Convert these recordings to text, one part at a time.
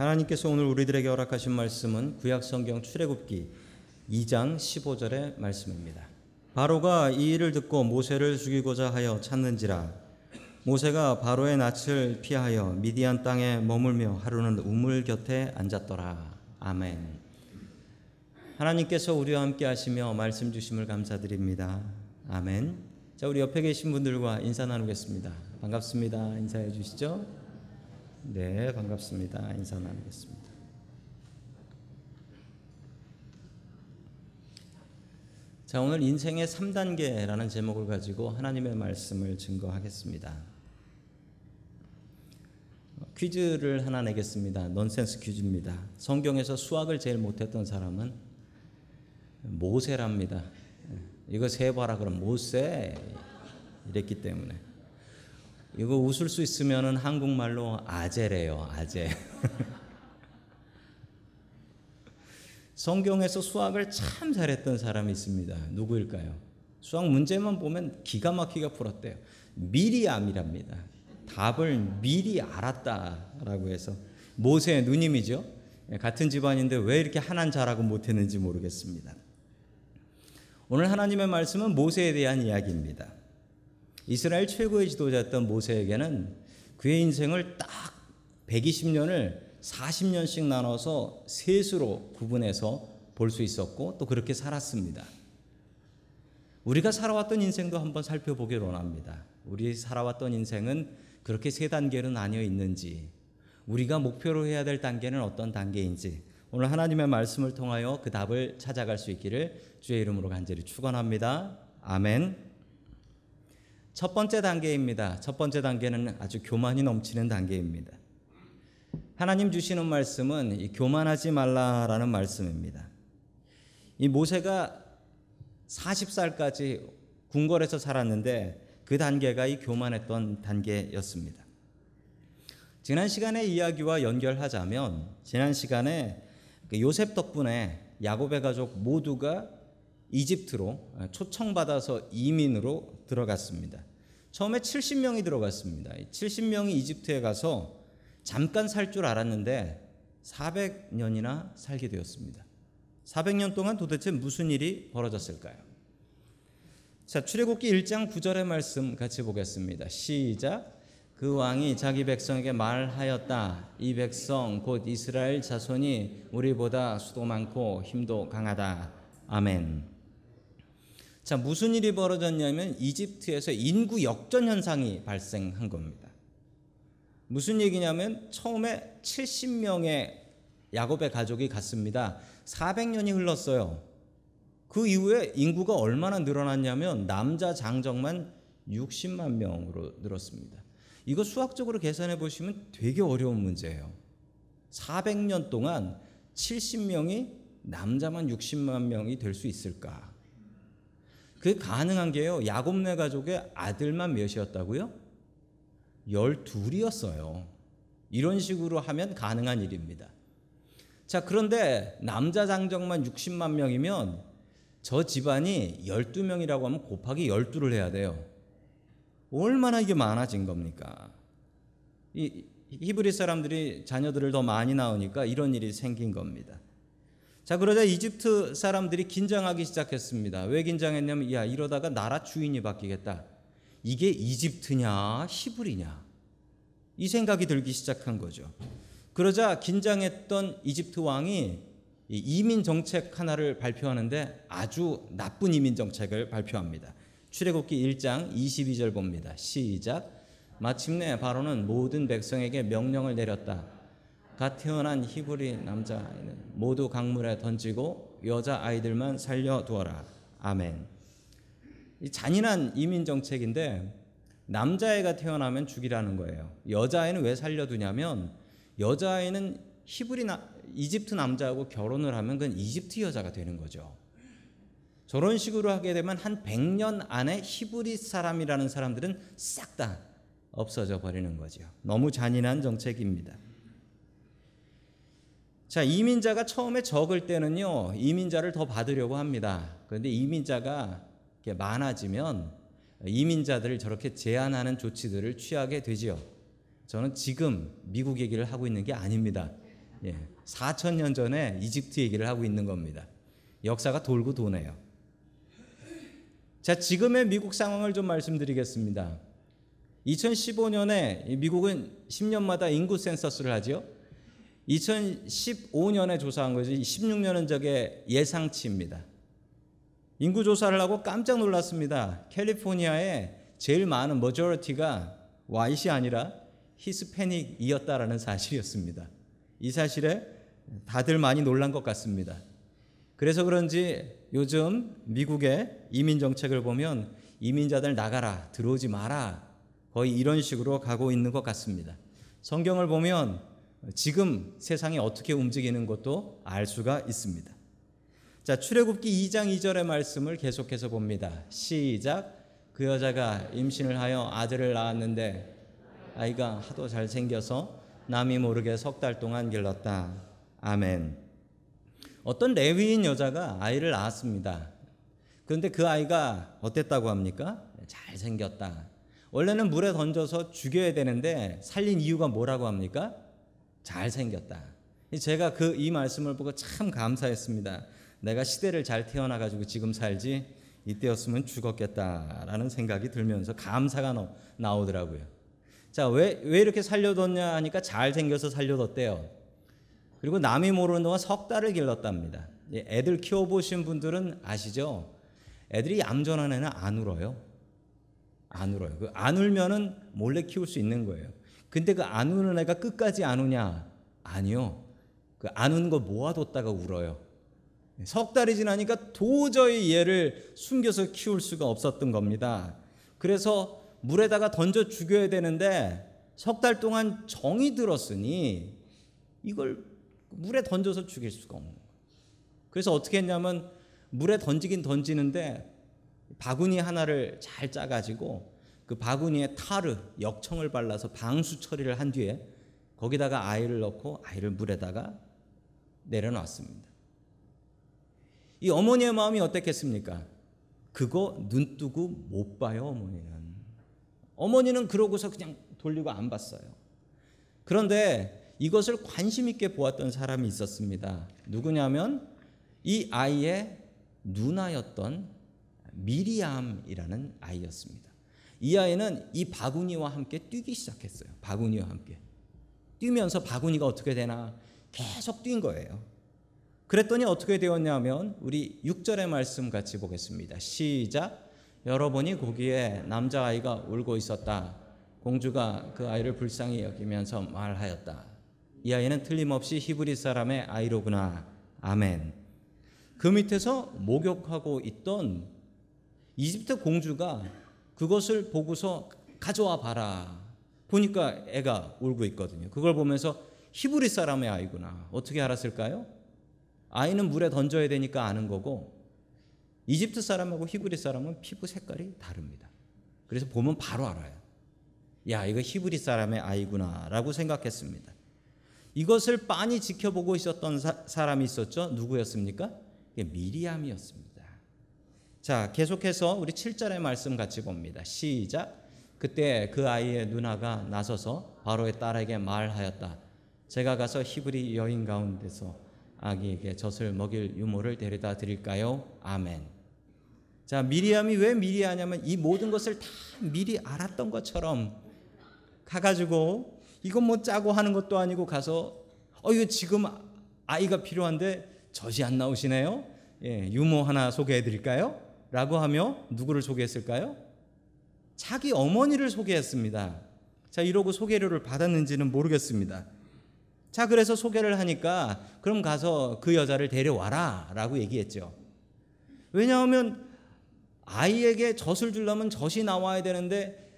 하나님께서 오늘 우리들에게 허락하신 말씀은 구약성경 출애굽기 2장 15절의 말씀입니다. 바로가 이 일을 듣고 모세를 죽이고자 하여 찾는지라. 모세가 바로의 낯을 피하여 미디안 땅에 머물며 하루는 우물 곁에 앉았더라. 아멘. 하나님께서 우리와 함께 하시며 말씀 주심을 감사드립니다. 아멘. 자, 우리 옆에 계신 분들과 인사 나누겠습니다. 반갑습니다. 인사해 주시죠. 네, 반갑습니다. 인사 나누겠습니다. 자, 오늘 인생의 3단계라는 제목을 가지고 하나님의 말씀을 증거하겠습니다. 퀴즈를 하나 내겠습니다. 넌센스 퀴즈입니다. 성경에서 수학을 제일 못했던 사람은 모세랍니다. 이거 세봐라 그럼 모세 이랬기 때문에 이거 웃을 수 있으면은 한국말로 아재래요. 아재. 성경에서 수학을 참 잘했던 사람이 있습니다. 누구일까요? 수학 문제만 보면 기가 막히게 풀었대요. 미리암이랍니다. 답을 미리 알았다라고 해서 모세의 누님이죠. 같은 집안인데 왜 이렇게 하나는 잘하고 못했는지 모르겠습니다. 오늘 하나님의 말씀은 모세에 대한 이야기입니다. 이스라엘 최고의 지도자였던 모세에게는 그의 인생을 딱 120년을 40년씩 나눠서 셋으로 구분해서 볼 수 있었고 또 그렇게 살았습니다. 우리가 살아왔던 인생도 한번 살펴보길 원합니다. 우리 살아왔던 인생은 그렇게 세 단계로 나뉘어 있는지, 우리가 목표로 해야 될 단계는 어떤 단계인지 오늘 하나님의 말씀을 통하여 그 답을 찾아갈 수 있기를 주의 이름으로 간절히 축원합니다. 아멘. 첫 번째 단계입니다. 첫 번째 단계는 아주 교만이 넘치는 단계입니다. 하나님 주시는 말씀은 이 교만하지 말라라는 말씀입니다. 이 모세가 40살까지 궁궐에서 살았는데 그 단계가 이 교만했던 단계였습니다. 지난 시간의 이야기와 연결하자면 지난 시간에 요셉 덕분에 야곱의 가족 모두가 이집트로 초청받아서 이민으로 들어갔습니다. 처음에 70명이 들어갔습니다. 70명이 이집트에 가서 잠깐 살 줄 알았는데 400년이나 살게 되었습니다. 400년 동안 도대체 무슨 일이 벌어졌을까요? 자, 출애굽기 1장 9절의 말씀 같이 보겠습니다. 시작. 그 왕이 자기 백성에게 말하였다. 이 백성 곧 이스라엘 자손이 우리보다 수도 많고 힘도 강하다. 아멘. 자, 무슨 일이 벌어졌냐면 이집트에서 인구 역전 현상이 발생한 겁니다. 무슨 얘기냐면 처음에 70명의 야곱의 가족이 갔습니다. 400년이 흘렀어요. 그 이후에 인구가 얼마나 늘어났냐면 남자 장정만 60만 명으로 늘었습니다. 이거 수학적으로 계산해 보시면 되게 어려운 문제예요. 400년 동안 70명이 남자만 60만 명이 될 수 있을까? 그게 가능한 게요. 야곱네 가족의 아들만 몇이었다고요? 12이었어요. 이런 식으로 하면 가능한 일입니다. 자, 그런데 남자 장정만 60만 명이면 저 집안이 12명이라고 하면 곱하기 12를 해야 돼요. 얼마나 이게 많아진 겁니까? 이 히브리 사람들이 자녀들을 더 많이 낳으니까 이런 일이 생긴 겁니다. 자, 그러자 이집트 사람들이 긴장하기 시작했습니다. 왜 긴장했냐면 야, 이러다가 나라 주인이 바뀌겠다. 이게 이집트냐 히브리냐 이 생각이 들기 시작한 거죠. 그러자 긴장했던 이집트 왕이 이민 정책 하나를 발표하는데 아주 나쁜 이민 정책을 발표합니다. 출애굽기 1장 22절 봅니다. 시작. 마침내 바로는 모든 백성에게 명령을 내렸다. 갓 태어난 히브리 남자아이는 모두 강물에 던지고 여자아이들만 살려두어라. 아멘. 이 잔인한 이민 정책인데 남자애가 태어나면 죽이라는 거예요. 여자애는 왜 살려두냐면 여자애는 이집트 남자하고 결혼을 하면 그건 이집트 여자가 되는 거죠. 저런 식으로 하게 되면 한 100년 안에 히브리 사람이라는 사람들은 싹 다 없어져 버리는 거죠. 너무 잔인한 정책입니다. 자, 이민자가 처음에 적을 때는요, 이민자를 더 받으려고 합니다. 그런데 이민자가 많아지면 이민자들을 저렇게 제한하는 조치들을 취하게 되지요. 저는 지금 미국 얘기를 하고 있는 게 아닙니다. 예, 4000년 전에 이집트 얘기를 하고 있는 겁니다. 역사가 돌고 도네요. 자, 지금의 미국 상황을 좀 말씀드리겠습니다. 2015년에 미국은 10년마다 인구 센서스를 하죠. 2015년에 조사한 거죠. 16년은 저게 예상치입니다. 인구 조사를 하고 깜짝 놀랐습니다. 캘리포니아에 제일 많은 머저리티가 와이시 아니라 히스패닉이었다라는 사실이었습니다. 이 사실에 다들 많이 놀란 것 같습니다. 그래서 그런지 요즘 미국의 이민 정책을 보면 이민자들 나가라, 들어오지 마라, 거의 이런 식으로 가고 있는 것 같습니다. 성경을 보면 지금 세상이 어떻게 움직이는 것도 알 수가 있습니다. 자, 출애굽기 2장 2절의 말씀을 계속해서 봅니다. 시작. 그 여자가 임신을 하여 아들을 낳았는데 아이가 하도 잘생겨서 남이 모르게 3달 동안 길렀다. 아멘. 어떤 레위인 여자가 아이를 낳았습니다. 그런데 그 아이가 어땠다고 합니까? 잘생겼다. 원래는 물에 던져서 죽여야 되는데 살린 이유가 뭐라고 합니까? 잘생겼다. 제가 이 말씀을 보고 참 감사했습니다. 내가 시대를 잘 태어나가지고 지금 살지 이때였으면 죽었겠다라는 생각이 들면서 감사가 나오더라고요. 자, 왜 이렇게 살려뒀냐 하니까 잘생겨서 살려뒀대요. 그리고 남이 모르는 동안 3달을 길렀답니다. 애들 키워보신 분들은 아시죠? 애들이 얌전한 애는 안 울어요. 안 울어요. 그 안 울면은 몰래 키울 수 있는 거예요. 근데 그 안 우는 애가 끝까지 안 우냐? 아니요. 그 안 우는 거 모아뒀다가 울어요. 3달이 지나니까 도저히 얘를 숨겨서 키울 수가 없었던 겁니다. 그래서 물에다가 던져 죽여야 되는데 3달 동안 정이 들었으니 이걸 물에 던져서 죽일 수가 없는 거예요. 그래서 어떻게 했냐면 물에 던지긴 던지는데 바구니 하나를 잘 짜가지고 그 바구니에 타르, 역청을 발라서 방수 처리를 한 뒤에 거기다가 아이를 넣고 아이를 물에다가 내려놨습니다. 이 어머니의 마음이 어땠겠습니까? 그거 눈 뜨고 못 봐요, 어머니는. 어머니는 그러고서 그냥 돌리고 안 봤어요. 그런데 이것을 관심 있게 보았던 사람이 있었습니다. 누구냐면 이 아이의 누나였던 미리암이라는 아이였습니다. 이 아이는 이 바구니와 함께 뛰기 시작했어요. 바구니와 함께. 뛰면서 바구니가 어떻게 되나 계속 뛴 거예요. 그랬더니 어떻게 되었냐면 우리 6절의 말씀 같이 보겠습니다. 시작. 여러분이 거기에 남자아이가 울고 있었다. 공주가 그 아이를 불쌍히 여기면서 말하였다. 이 아이는 틀림없이 히브리 사람의 아이로구나. 아멘. 그 밑에서 목욕하고 있던 이집트 공주가 그것을 보고서 가져와 봐라. 보니까 애가 울고 있거든요. 그걸 보면서 히브리 사람의 아이구나. 어떻게 알았을까요? 아이는 물에 던져야 되니까 아는 거고 이집트 사람하고 히브리 사람은 피부 색깔이 다릅니다. 그래서 보면 바로 알아요. 야, 이거 히브리 사람의 아이구나 라고 생각했습니다. 이것을 빤히 지켜보고 있었던 사람이 있었죠. 누구였습니까? 미리암이었습니다. 자, 계속해서 우리 7절의 말씀 같이 봅니다. 시작. 그때 그 아이의 누나가 나서서 바로의 딸에게 말하였다. 제가 가서 히브리 여인 가운데서 아기에게 젖을 먹일 유모를 데려다 드릴까요? 아멘. 자, 미리암이 왜 미리하냐면 이 모든 것을 다 미리 알았던 것처럼 가가지고 이건 뭐 짜고 하는 것도 아니고 가서 이거 지금 아이가 필요한데 젖이 안 나오시네요? 예, 유모 하나 소개해 드릴까요? 라고 하며 누구를 소개했을까요? 자기 어머니를 소개했습니다. 자, 이러고 소개료를 받았는지는 모르겠습니다. 자, 그래서 소개를 하니까 그럼 가서 그 여자를 데려와라 라고 얘기했죠. 왜냐하면 아이에게 젖을 주려면 젖이 나와야 되는데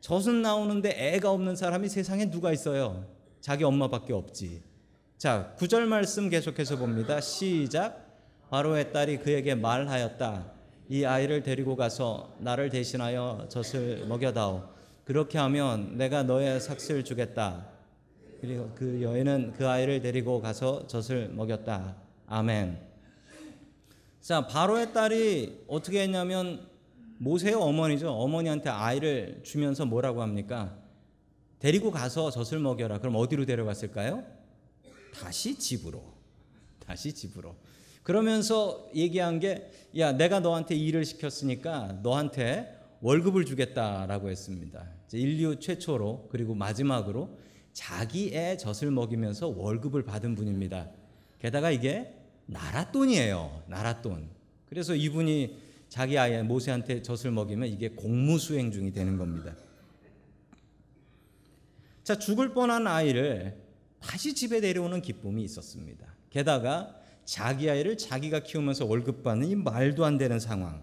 젖은 나오는데 애가 없는 사람이 세상에 누가 있어요? 자기 엄마밖에 없지. 자, 9절 말씀 계속해서 봅니다. 시작. 바로의 딸이 그에게 말하였다. 이 아이를 데리고 가서 나를 대신하여 젖을 먹여다오. 그렇게 하면 내가 너의 삭슬 주겠다. 그리고 그 여인은 그 아이를 데리고 가서 젖을 먹였다. 아멘. 자, 바로의 딸이 어떻게 했냐면 모세의 어머니죠. 어머니한테 아이를 주면서 뭐라고 합니까? 데리고 가서 젖을 먹여라. 그럼 어디로 데려갔을까요? 다시 집으로. 그러면서 얘기한 게, 야, 내가 너한테 일을 시켰으니까 너한테 월급을 주겠다라고 했습니다. 인류 최초로 그리고 마지막으로 자기의 젖을 먹이면서 월급을 받은 분입니다. 게다가 이게 나랏돈이에요. 나랏돈. 그래서 이분이 자기 아이 모세한테 젖을 먹이면 이게 공무수행중이 되는 겁니다. 자, 죽을 뻔한 아이를 다시 집에 데려오는 기쁨이 있었습니다. 게다가 자기 아이를 자기가 키우면서 월급 받는 이 말도 안 되는 상황.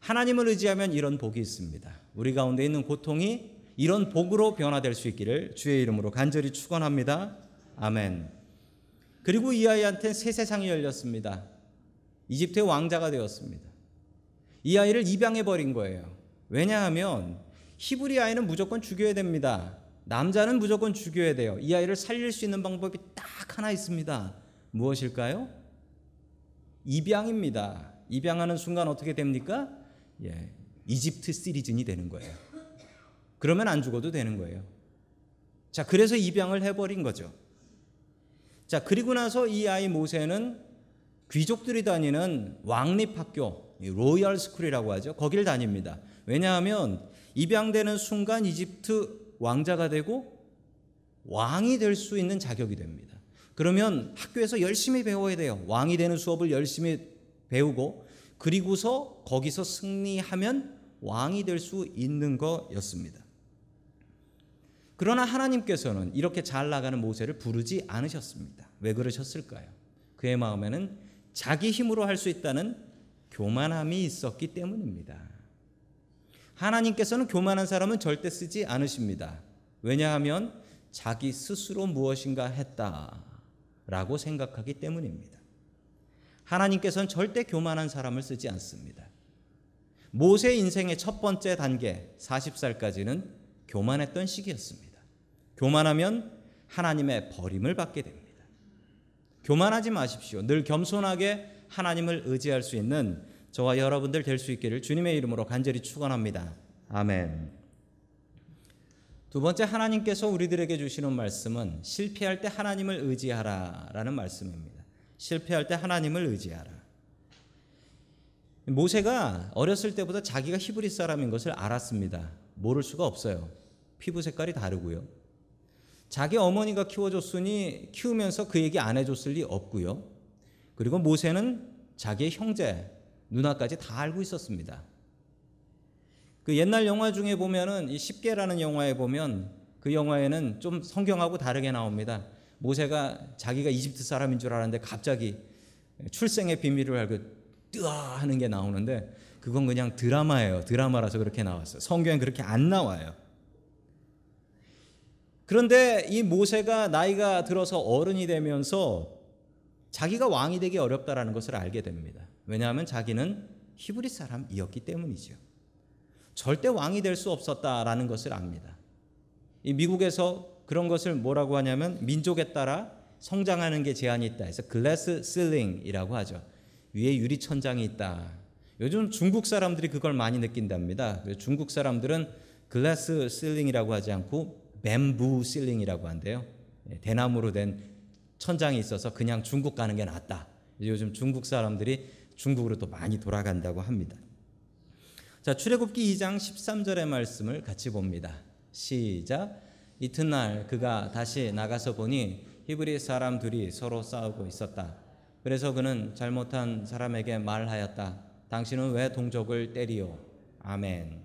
하나님을 의지하면 이런 복이 있습니다. 우리 가운데 있는 고통이 이런 복으로 변화될 수 있기를 주의 이름으로 간절히 축원합니다. 아멘. 그리고 이 아이한테 새 세상이 열렸습니다. 이집트의 왕자가 되었습니다. 이 아이를 입양해버린 거예요. 왜냐하면 히브리 아이는 무조건 죽여야 됩니다. 남자는 무조건 죽여야 돼요. 이 아이를 살릴 수 있는 방법이 딱 하나 있습니다. 무엇일까요? 입양입니다. 입양하는 순간 어떻게 됩니까? 이집트 시리즌이 되는 거예요. 그러면 안 죽어도 되는 거예요. 자, 그래서 입양을 해버린 거죠. 자, 그리고 나서 이 아이 모세는 귀족들이 다니는 왕립학교, 로얄 스쿨이라고 하죠. 거길 다닙니다. 왜냐하면 입양되는 순간 이집트 왕자가 되고 왕이 될 수 있는 자격이 됩니다. 그러면 학교에서 열심히 배워야 돼요. 왕이 되는 수업을 열심히 배우고, 그리고서 거기서 승리하면 왕이 될 수 있는 거였습니다. 그러나 하나님께서는 이렇게 잘 나가는 모세를 부르지 않으셨습니다. 왜 그러셨을까요? 그의 마음에는 자기 힘으로 할 수 있다는 교만함이 있었기 때문입니다. 하나님께서는 교만한 사람은 절대 쓰지 않으십니다. 왜냐하면 자기 스스로 무엇인가 했다 라고 생각하기 때문입니다. 하나님께서는 절대 교만한 사람을 쓰지 않습니다. 모세의 인생의 첫 번째 단계, 40살까지는 교만했던 시기였습니다. 교만하면 하나님의 버림을 받게 됩니다. 교만하지 마십시오. 늘 겸손하게 하나님을 의지할 수 있는 저와 여러분들 될 수 있기를 주님의 이름으로 간절히 축원합니다. 아멘. 두 번째, 하나님께서 우리들에게 주시는 말씀은 실패할 때 하나님을 의지하라라는 말씀입니다. 실패할 때 하나님을 의지하라. 모세가 어렸을 때보다 자기가 히브리 사람인 것을 알았습니다. 모를 수가 없어요. 피부 색깔이 다르고요. 자기 어머니가 키워줬으니 키우면서 그 얘기 안 해줬을 리 없고요. 그리고 모세는 자기의 형제, 누나까지 다 알고 있었습니다. 그 옛날 영화 중에 보면은 이 십계라는 영화에 보면 그 영화에는 좀 성경하고 다르게 나옵니다. 모세가 자기가 이집트 사람인 줄 알았는데 갑자기 출생의 비밀을 알고 뜨아 하는 게 나오는데 그건 그냥 드라마예요. 드라마라서 그렇게 나왔어요. 성경엔 그렇게 안 나와요. 그런데 이 모세가 나이가 들어서 어른이 되면서 자기가 왕이 되기 어렵다라는 것을 알게 됩니다. 왜냐하면 자기는 히브리 사람이었기 때문이죠. 절대 왕이 될 수 없었다라는 것을 압니다. 이 미국에서 그런 것을 뭐라고 하냐면 민족에 따라 성장하는 게 제한이 있다 해서 글래스 실링이라고 하죠. 위에 유리 천장이 있다. 요즘 중국 사람들이 그걸 많이 느낀답니다. 중국 사람들은 글래스 실링이라고 하지 않고 뱀부 실링이라고 한대요. 대나무로 된 천장이 있어서 그냥 중국 가는 게 낫다. 요즘 중국 사람들이 중국으로 또 많이 돌아간다고 합니다. 자, 출애굽기 2장 13절의 말씀을 같이 봅니다. 시작. 이튿날 그가 다시 나가서 보니 히브리 사람들이 서로 싸우고 있었다. 그래서 그는 잘못한 사람에게 말하였다. 당신은 왜 동족을 때리요? 아멘.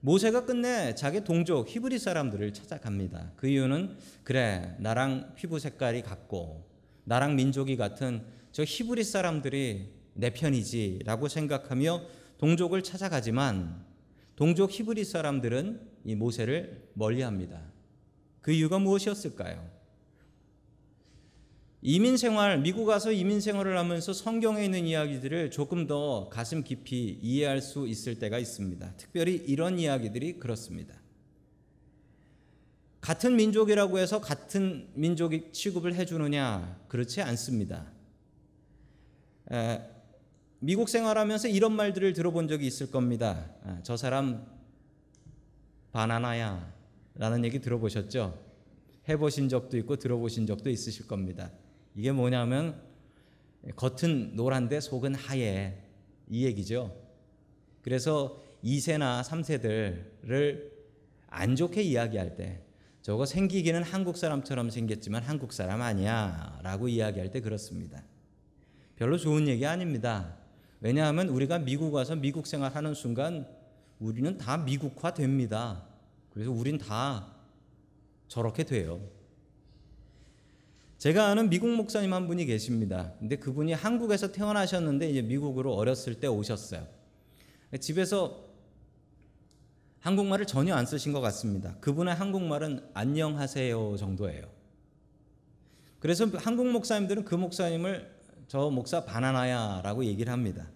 모세가 끝내 자기 동족 히브리 사람들을 찾아갑니다. 그 이유는, 그래, 나랑 피부 색깔이 같고 나랑 민족이 같은 저 히브리 사람들이 내 편이지 라고 생각하며 동족을 찾아가지만 동족 히브리 사람들은 이 모세를 멀리합니다. 그 이유가 무엇이었을까요? 이민생활, 미국 가서 이민생활을 하면서 성경에 있는 이야기들을 조금 더 가슴 깊이 이해할 수 있을 때가 있습니다. 특별히 이런 이야기들이 그렇습니다. 같은 민족이라고 해서 같은 민족이 취급을 해주느냐? 그렇지 않습니다. 미국 생활하면서 이런 말들을 들어본 적이 있을 겁니다. 저 사람 바나나야 라는 얘기 들어보셨죠? 해보신 적도 있고 들어보신 적도 있으실 겁니다. 이게 뭐냐면 겉은 노란데 속은 하얘, 이 얘기죠. 그래서 2세나 3세들을 안 좋게 이야기할 때, 저거 생기기는 한국 사람처럼 생겼지만 한국 사람 아니야 라고 이야기할 때 그렇습니다. 별로 좋은 얘기 아닙니다. 왜냐하면 우리가 미국 와서 미국 생활하는 순간 우리는 다 미국화 됩니다. 그래서 우린 다 저렇게 돼요. 제가 아는 미국 목사님 한 분이 계십니다. 근데 그분이 한국에서 태어나셨는데 이제 미국으로 어렸을 때 오셨어요. 집에서 한국말을 전혀 안 쓰신 것 같습니다. 그분의 한국말은 안녕하세요 정도예요. 그래서 한국 목사님들은 그 목사님을 저 목사 바나나야 라고 얘기를 합니다.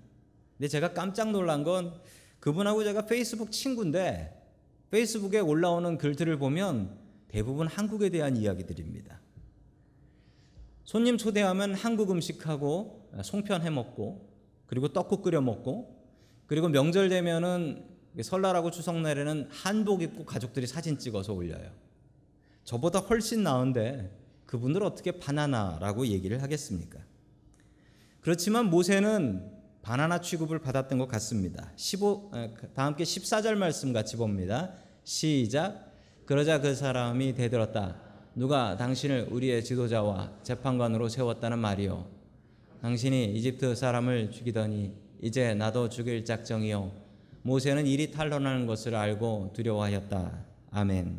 근데 제가 깜짝 놀란 건 그분하고 제가 페이스북 친구인데 페이스북에 올라오는 글들을 보면 대부분 한국에 대한 이야기들입니다. 손님 초대하면 한국 음식하고 송편 해먹고, 그리고 떡국 끓여 먹고, 그리고 명절 되면은 설날하고 추석날에는 한복 입고 가족들이 사진 찍어서 올려요. 저보다 훨씬 나은데 그분들 어떻게 바나나라고 얘기를 하겠습니까? 그렇지만 모세는 바나나 취급을 받았던 것 같습니다. 다 함께 14절 말씀 같이 봅니다. 시작. 그러자 그 사람이 대들었다. 누가 당신을 우리의 지도자와 재판관으로 세웠다는 말이요. 당신이 이집트 사람을 죽이더니 이제 나도 죽일 작정이요. 모세는 일이 탄로나는 것을 알고 두려워하였다. 아멘.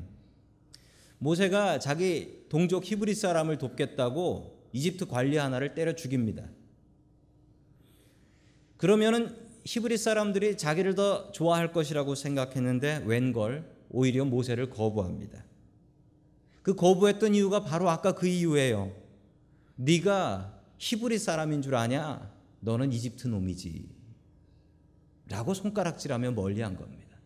모세가 자기 동족 히브리 사람을 돕겠다고 이집트 관리 하나를 때려 죽입니다. 그러면은 히브리 사람들이 자기를 더 좋아할 것이라고 생각했는데 웬걸 오히려 모세를 거부합니다. 그 거부했던 이유가 바로 아까 그 이유예요. 네가 히브리 사람인 줄 아냐? 너는 이집트 놈이지 라고 손가락질하며 멀리한 겁니다.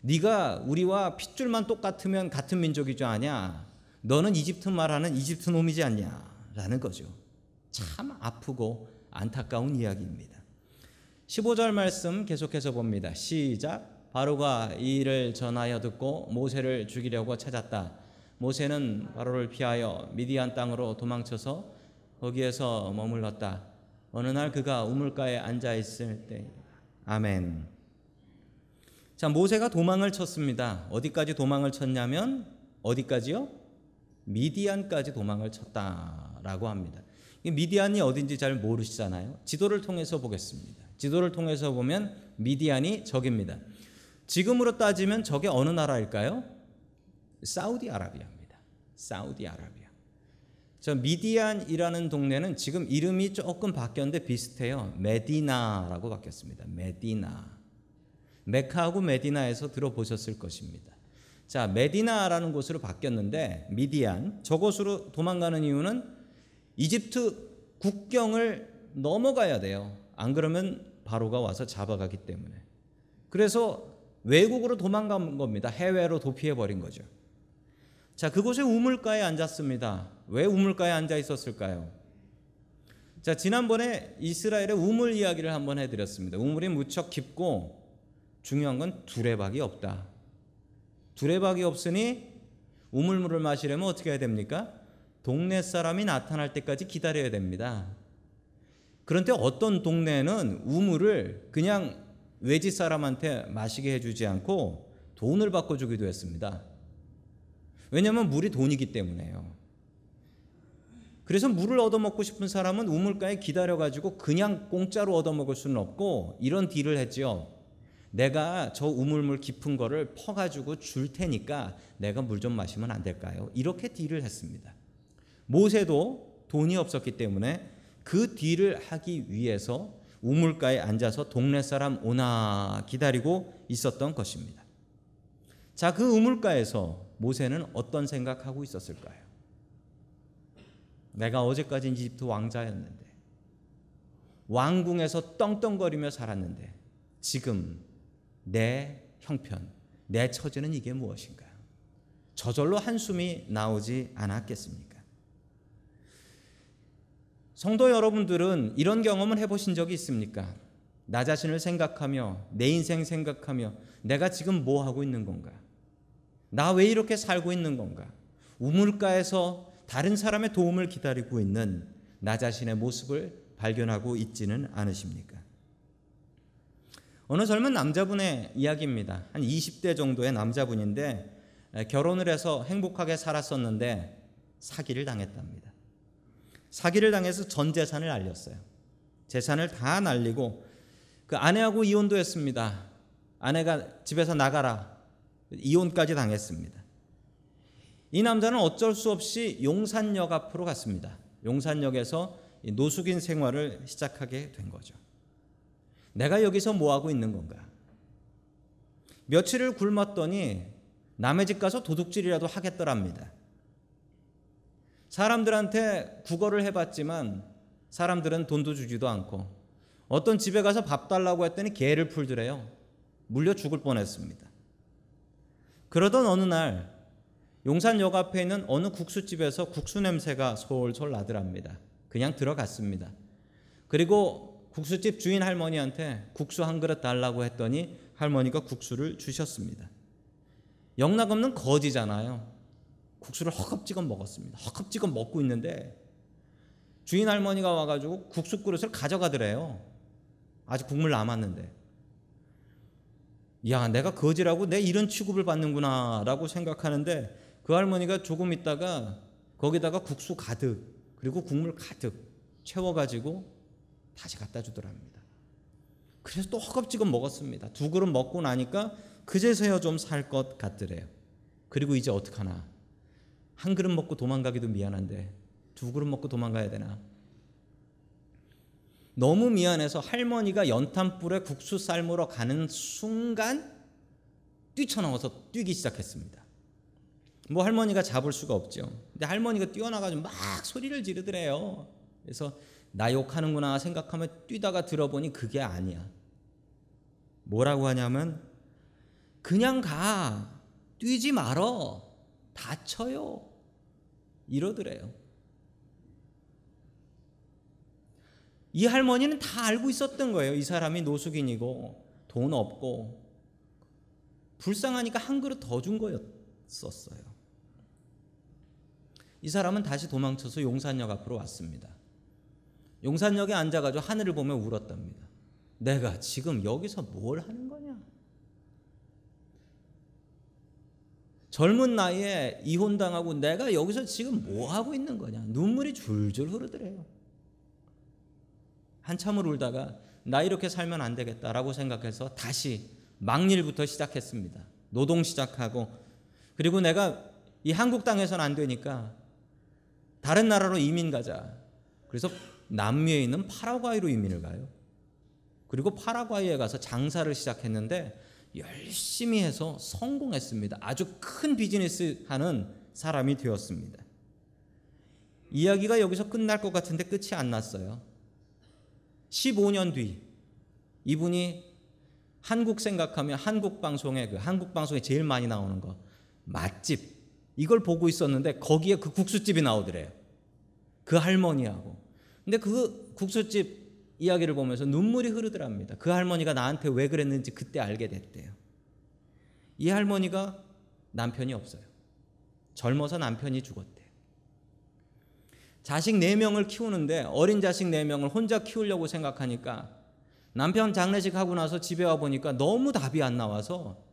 네가 우리와 핏줄만 똑같으면 같은 민족인 줄 아냐? 너는 이집트 말하는 이집트 놈이지 않냐? 라는 거죠. 참 아프고 안타까운 이야기입니다. 15절 말씀 계속해서 봅니다. 시작. 바로가 이 일을 전하여 듣고 모세를 죽이려고 찾았다. 모세는 바로를 피하여 미디안 땅으로 도망쳐서 거기에서 머물렀다. 어느 날 그가 우물가에 앉아 있을 때. 아멘. 자, 모세가 도망을 쳤습니다. 어디까지 도망을 쳤냐면 어디까지요? 미디안까지 도망을 쳤다라고 합니다. 미디안이 어딘지 잘 모르시잖아요. 지도를 통해서 보겠습니다. 지도를 통해서 보면 미디안이 저기입니다. 지금으로 따지면 저게 어느 나라일까요? 사우디아라비아입니다. 사우디아라비아. 저 미디안이라는 동네는 지금 이름이 조금 바뀌었는데 비슷해요. 메디나라고 바뀌었습니다. 메디나. 메카하고 메디나에서 들어보셨을 것입니다. 자, 메디나라는 곳으로 바뀌었는데 미디안, 저곳으로 도망가는 이유는 이집트 국경을 넘어가야 돼요. 안 그러면 바로가 와서 잡아가기 때문에. 그래서 외국으로 도망간 겁니다. 해외로 도피해버린 거죠. 자, 그곳에 우물가에 앉았습니다. 왜 우물가에 앉아 있었을까요? 자, 지난번에 이스라엘의 우물 이야기를 한번 해드렸습니다. 우물이 무척 깊고 중요한 건 두레박이 없다. 두레박이 없으니 우물물을 마시려면 어떻게 해야 됩니까? 동네 사람이 나타날 때까지 기다려야 됩니다. 그런데 어떤 동네는 우물을 그냥 외지 사람한테 마시게 해주지 않고 돈을 바꿔 주기도 했습니다. 왜냐하면 물이 돈이기 때문에요. 그래서 물을 얻어먹고 싶은 사람은 우물가에 기다려가지고 그냥 공짜로 얻어먹을 수는 없고 이런 딜을 했지요. 내가 저 우물물 깊은 거를 퍼가지고 줄 테니까 내가 물 좀 마시면 안 될까요? 이렇게 딜을 했습니다. 모세도 돈이 없었기 때문에 그 딜을 하기 위해서 우물가에 앉아서 동네 사람 오나 기다리고 있었던 것입니다. 자, 그 우물가에서 모세는 어떤 생각하고 있었을까요? 내가 어제까지 이집트 왕자였는데, 왕궁에서 떵떵거리며 살았는데 지금 내 형편, 내 처지는 이게 무엇인가요? 저절로 한숨이 나오지 않았겠습니까? 성도 여러분들은 이런 경험을 해보신 적이 있습니까? 나 자신을 생각하며 내 인생 생각하며 내가 지금 뭐 하고 있는 건가? 나 왜 이렇게 살고 있는 건가? 우물가에서 다른 사람의 도움을 기다리고 있는 나 자신의 모습을 발견하고 있지는 않으십니까? 어느 젊은 남자분의 이야기입니다. 한 20대 정도의 남자분인데 결혼을 해서 행복하게 살았었는데 사기를 당했답니다. 사기를 당해서 전 재산을 날렸어요. 재산을 다 날리고 그 아내하고 이혼도 했습니다. 아내가 집에서 나가라, 이혼까지 당했습니다. 이 남자는 어쩔 수 없이 용산역 앞으로 갔습니다. 용산역에서 노숙인 생활을 시작하게 된 거죠. 내가 여기서 뭐하고 있는 건가? 며칠을 굶었더니 남의 집 가서 도둑질이라도 하겠더랍니다. 사람들한테 구걸을 해봤지만 사람들은 돈도 주지도 않고, 어떤 집에 가서 밥 달라고 했더니 개를 풀더래요. 물려 죽을 뻔했습니다. 그러던 어느 날 용산역 앞에 있는 어느 국수집에서 국수 냄새가 솔솔 나더랍니다. 그냥 들어갔습니다. 그리고 국수집 주인 할머니한테 국수 한 그릇 달라고 했더니 할머니가 국수를 주셨습니다. 영락없는 거지잖아요. 국수를 허겁지겁 먹었습니다. 허겁지겁 먹고 있는데 주인 할머니가 와가지고 국수 그릇을 가져가더래요. 아직 국물 남았는데. 야, 내가 거지라고 내 이런 취급을 받는구나 라고 생각하는데 그 할머니가 조금 있다가 거기다가 국수 가득 그리고 국물 가득 채워가지고 다시 갖다 주더랍니다. 그래서 또 허겁지겁 먹었습니다. 두 그릇 먹고 나니까 그제서야 좀 살 것 같더래요. 그리고 이제 어떡하나, 한 그릇 먹고 도망가기도 미안한데 두 그릇 먹고 도망가야 되나. 너무 미안해서 할머니가 연탄불에 국수 삶으러 가는 순간 뛰쳐나와서 뛰기 시작했습니다. 뭐 할머니가 잡을 수가 없죠. 근데 할머니가 뛰어나가지고 막 소리를 지르더래요. 그래서 나 욕하는구나 생각하며 뛰다가 들어보니 그게 아니야. 뭐라고 하냐면 그냥 가, 뛰지 말어, 다쳐요, 이러더래요. 이 할머니는 다 알고 있었던 거예요. 이 사람이 노숙인이고 돈 없고 불쌍하니까 한 그릇 더 준 거였었어요. 이 사람은 다시 도망쳐서 용산역 앞으로 왔습니다. 용산역에 앉아가지고 하늘을 보며 울었답니다. 내가 지금 여기서 뭘 하는 거냐? 젊은 나이에 이혼당하고 내가 여기서 지금 뭐 하고 있는 거냐? 눈물이 줄줄 흐르더래요. 한참을 울다가 나 이렇게 살면 안 되겠다라고 생각해서 다시 막일부터 시작했습니다. 노동 시작하고, 그리고 내가 이 한국 땅에서는 안 되니까 다른 나라로 이민 가자. 그래서 남미에 있는 파라과이로 이민을 가요. 그리고 파라과이에 가서 장사를 시작했는데 열심히 해서 성공했습니다. 아주 큰 비즈니스 하는 사람이 되었습니다. 이야기가 여기서 끝날 것 같은데 끝이 안 났어요. 15년 뒤 이분이 한국 생각하면 한국 방송에, 그 한국 방송에 제일 많이 나오는 거 맛집, 이걸 보고 있었는데 거기에 그 국수집이 나오더래요. 그 할머니하고. 근데 그 국수집 이야기를 보면서 눈물이 흐르더랍니다. 그 할머니가 나한테 왜 그랬는지 그때 알게 됐대요. 이 할머니가 남편이 없어요. 젊어서 남편이 죽었대요. 자식 4명을 키우는데 어린 자식 4명을 혼자 키우려고 생각하니까 남편 장례식하고 나서 집에 와보니까 너무 답이 안 나와서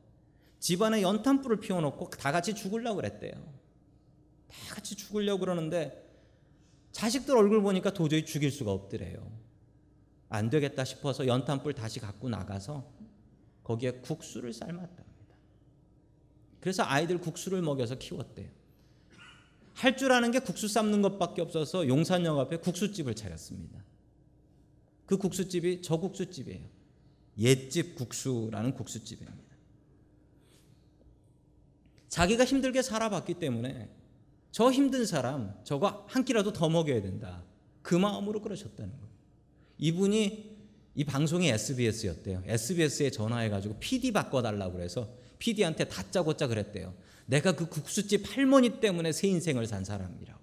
집안에 연탄불을 피워놓고 다 같이 죽으려고 그랬대요. 다 같이 죽으려고 그러는데 자식들 얼굴 보니까 도저히 죽일 수가 없더래요. 안 되겠다 싶어서 연탄불 다시 갖고 나가서 거기에 국수를 삶았답니다. 그래서 아이들 국수를 먹여서 키웠대요. 할 줄 아는 게 국수 삶는 것밖에 없어서 용산역 앞에 국수집을 차렸습니다. 그 국수집이 저 국수집이에요. 옛집 국수라는 국수집입니다. 자기가 힘들게 살아봤기 때문에 저 힘든 사람, 저거 한 끼라도 더 먹여야 된다, 그 마음으로 그러셨다는 거예요. 이분이 이 방송이 SBS였대요. SBS에 전화해가지고 PD 바꿔달라고 그래서 PD한테 다짜고짜 그랬대요. 내가 그 국수집 할머니 때문에 새 인생을 산 사람이라고.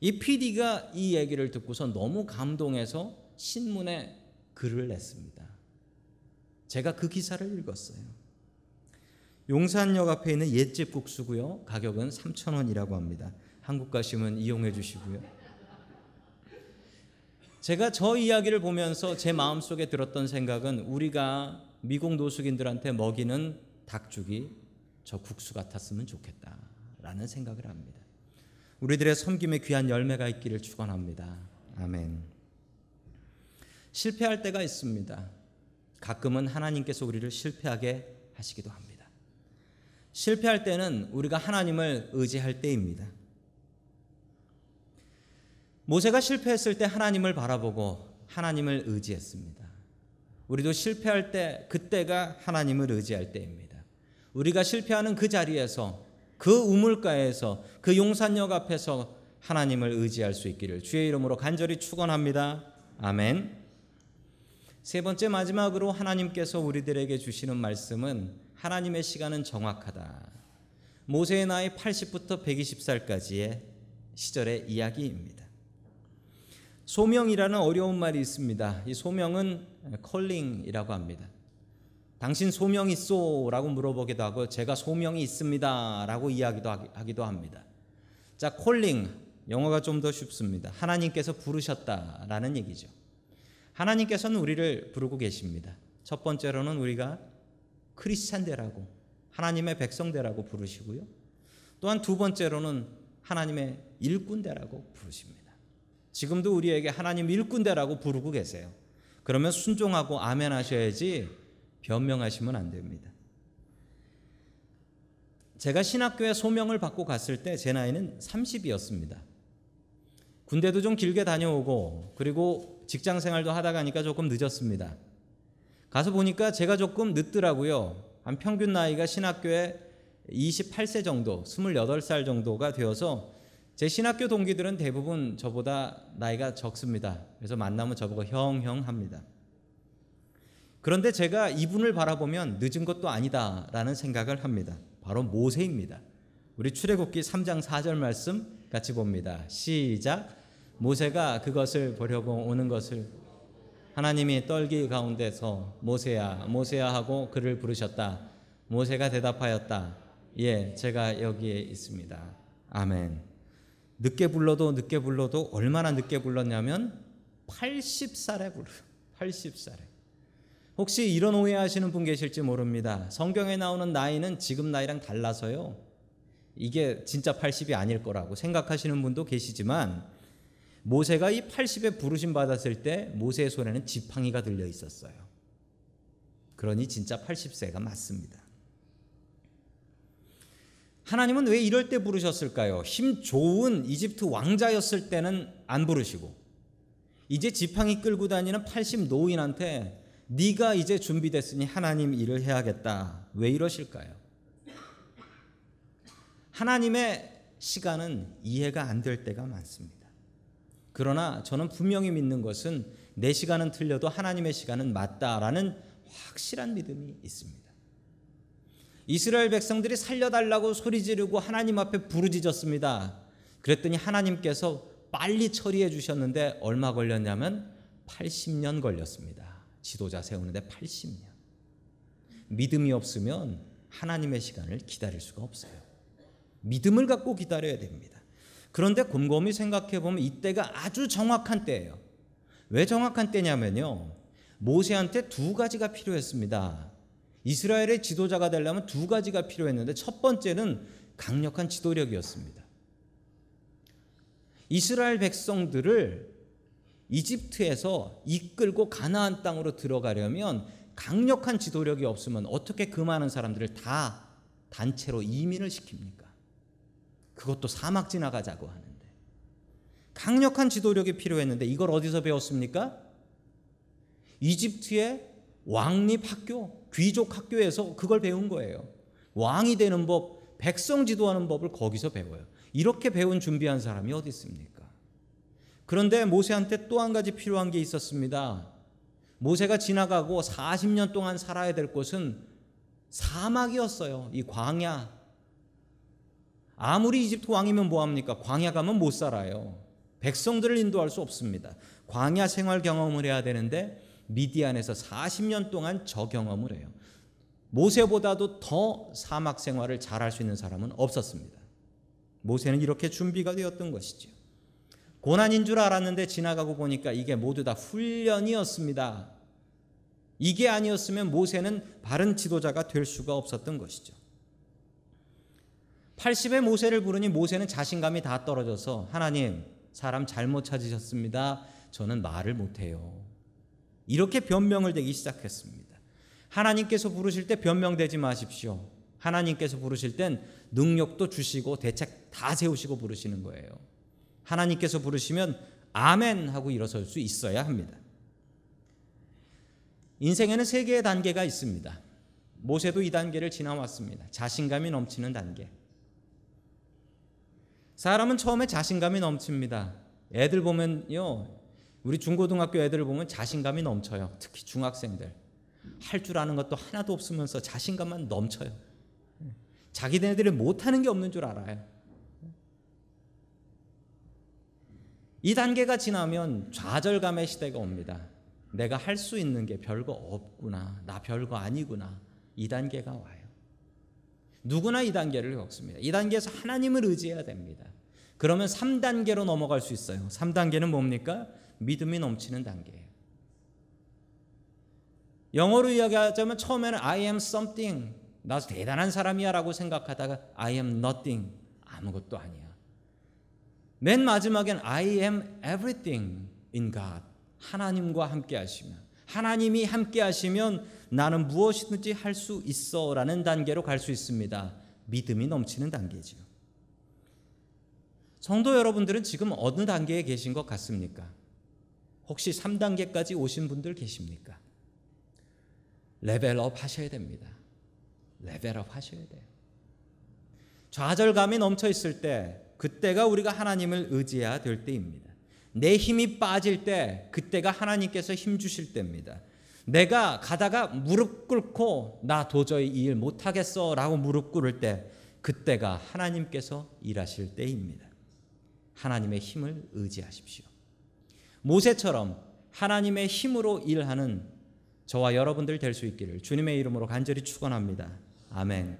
이 PD가 이 얘기를 듣고서 너무 감동해서 신문에 글을 냈습니다. 제가 그 기사를 읽었어요. 용산역 앞에 있는 옛집 국수고요. 가격은 3,000원이라고 합니다. 한국 가시면 이용해 주시고요. 제가 저 이야기를 보면서 제 마음속에 들었던 생각은 우리가 미국 노숙인들한테 먹이는 닭죽이 저 국수 같았으면 좋겠다라는 생각을 합니다. 우리들의 섬김에 귀한 열매가 있기를 축원합니다. 아멘. 실패할 때가 있습니다. 가끔은 하나님께서 우리를 실패하게 하시기도 합니다. 실패할 때는 우리가 하나님을 의지할 때입니다. 모세가 실패했을 때 하나님을 바라보고 하나님을 의지했습니다. 우리도 실패할 때 그때가 하나님을 의지할 때입니다. 우리가 실패하는 그 자리에서, 그 우물가에서, 그 용산역 앞에서 하나님을 의지할 수 있기를 주의 이름으로 간절히 축원합니다. 아멘. 세 번째, 마지막으로 하나님께서 우리들에게 주시는 말씀은 하나님의 시간은 정확하다. 모세의 나이 80부터 120살까지의 시절의 이야기입니다. 소명이라는 어려운 말이 있습니다. 이 소명은 콜링이라고 합니다. 당신 소명이 있소? 라고 물어보기도 하고, 제가 소명이 있습니다 라고 이야기도 합니다. 자, 콜링, 영어가 좀 더 쉽습니다. 하나님께서 부르셨다라는 얘기죠. 하나님께서는 우리를 부르고 계십니다. 첫 번째로는 우리가 크리스찬 되라고, 하나님의 백성 되라고 부르시고요. 또한 두 번째로는 하나님의 일꾼 되라고 부르십니다. 지금도 우리에게 하나님 일꾼대라고 부르고 계세요. 그러면 순종하고 아멘 하셔야지 변명하시면 안 됩니다. 제가 신학교에 소명을 받고 갔을 때 제 나이는 30이었습니다. 군대도 좀 길게 다녀오고 그리고 직장생활도 하다 가니까 조금 늦었습니다. 가서 보니까 제가 조금 늦더라고요. 한 평균 나이가 신학교에 28세 정도, 28살 정도가 되어서 제 신학교 동기들은 대부분 저보다 나이가 적습니다. 그래서 만나면 저보고 형 합니다. 그런데 제가 이분을 바라보면 늦은 것도 아니다라는 생각을 합니다. 바로 모세입니다. 우리 출애굽기 3장 4절 말씀 같이 봅니다. 시작. 모세가 그것을 보려고 오는 것을 하나님이 떨기 가운데서 모세야 모세야 하고 그를 부르셨다. 모세가 대답하였다. 예, 제가 여기에 있습니다. 아멘. 늦게 불러도 얼마나 늦게 불렀냐면 80살에 불러요. 80살에. 혹시 이런 오해하시는 분 계실지 모릅니다. 성경에 나오는 나이는 지금 나이랑 달라서요, 이게 진짜 80이 아닐 거라고 생각하시는 분도 계시지만, 모세가 이 80에 부르심 받았을 때 모세의 손에는 지팡이가 들려 있었어요. 그러니 진짜 80세가 맞습니다. 하나님은 왜 이럴 때 부르셨을까요? 힘 좋은 이집트 왕자였을 때는 안 부르시고, 이제 지팡이 끌고 다니는 80 노인한테 네가 이제 준비됐으니 하나님 일을 해야겠다. 왜 이러실까요? 하나님의 시간은 이해가 안 될 때가 많습니다. 그러나 저는 분명히 믿는 것은 내 시간은 틀려도 하나님의 시간은 맞다라는 확실한 믿음이 있습니다. 이스라엘 백성들이 살려달라고 소리 지르고 하나님 앞에 부르짖었습니다. 그랬더니 하나님께서 빨리 처리해 주셨는데 얼마 걸렸냐면 80년 걸렸습니다. 지도자 세우는데 80년. 믿음이 없으면 하나님의 시간을 기다릴 수가 없어요. 믿음을 갖고 기다려야 됩니다. 그런데 곰곰이 생각해보면 이때가 아주 정확한 때예요. 왜 정확한 때냐면요, 모세한테 두 가지가 필요했습니다. 이스라엘의 지도자가 되려면 두 가지가 필요했는데, 첫 번째는 강력한 지도력이었습니다. 이스라엘 백성들을 이집트에서 이끌고 가나안 땅으로 들어가려면 강력한 지도력이 없으면 어떻게 그 많은 사람들을 다 단체로 이민을 시킵니까? 그것도 사막 지나가자고 하는데. 강력한 지도력이 필요했는데 이걸 어디서 배웠습니까? 이집트의 왕립학교, 귀족 학교에서 그걸 배운 거예요. 왕이 되는 법, 백성 지도하는 법을 거기서 배워요. 이렇게 배운 준비한 사람이 어디 있습니까? 그런데 모세한테 또 한 가지 필요한 게 있었습니다. 모세가 지나가고 40년 동안 살아야 될 곳은 사막이었어요. 이 광야. 아무리 이집트 왕이면 뭐합니까? 광야 가면 못 살아요. 백성들을 인도할 수 없습니다. 광야 생활 경험을 해야 되는데 미디안에서 40년 동안 저 경험을 해요. 모세보다도 더 사막 생활을 잘할 수 있는 사람은 없었습니다. 모세는 이렇게 준비가 되었던 것이죠. 고난인 줄 알았는데 지나가고 보니까 이게 모두 다 훈련이었습니다. 이게 아니었으면 모세는 바른 지도자가 될 수가 없었던 것이죠. 80에 모세를 부르니 모세는 자신감이 다 떨어져서 하나님, 사람 잘못 찾으셨습니다. 저는 말을 못해요. 이렇게 변명을 대기 시작했습니다. 하나님께서 부르실 때 변명되지 마십시오. 하나님께서 부르실 땐 능력도 주시고 대책 다 세우시고 부르시는 거예요. 하나님께서 부르시면 아멘 하고 일어설 수 있어야 합니다. 인생에는 세 개의 단계가 있습니다. 모세도 이 단계를 지나왔습니다. 자신감이 넘치는 단계. 사람은 처음에 자신감이 넘칩니다. 애들 보면요, 우리 중고등학교 애들을 보면 자신감이 넘쳐요. 특히 중학생들. 할 줄 아는 것도 하나도 없으면서 자신감만 넘쳐요. 자기네들이 못하는 게 없는 줄 알아요. 이 단계가 지나면 좌절감의 시대가 옵니다. 내가 할 수 있는 게 별거 없구나, 나 별거 아니구나, 이 단계가 와요. 누구나 이 단계를 겪습니다. 이 단계에서 하나님을 의지해야 됩니다. 그러면 3단계로 넘어갈 수 있어요. 3단계는 뭡니까? 믿음이 넘치는 단계예요. 영어로 이야기하자면 처음에는 I am something, 나 대단한 사람이야 라고 생각하다가 I am nothing, 아무것도 아니야. 맨 마지막엔 I am everything in God, 하나님과 함께 하시면, 하나님이 함께 하시면 나는 무엇이든지 할 수 있어 라는 단계로 갈 수 있습니다. 믿음이 넘치는 단계죠. 성도 여러분들은 지금 어느 단계에 계신 것 같습니까? 혹시 3단계까지 오신 분들 계십니까? 레벨업 하셔야 됩니다. 레벨업 하셔야 돼요. 좌절감이 넘쳐 있을 때, 그때가 우리가 하나님을 의지해야 될 때입니다. 내 힘이 빠질 때, 그때가 하나님께서 힘 주실 때입니다. 내가 가다가 무릎 꿇고 나 도저히 이 일 못하겠어 라고 무릎 꿇을 때, 그때가 하나님께서 일하실 때입니다. 하나님의 힘을 의지하십시오. 모세처럼 하나님의 힘으로 일하는 저와 여러분들 될 수 있기를 주님의 이름으로 간절히 축원합니다. 아멘.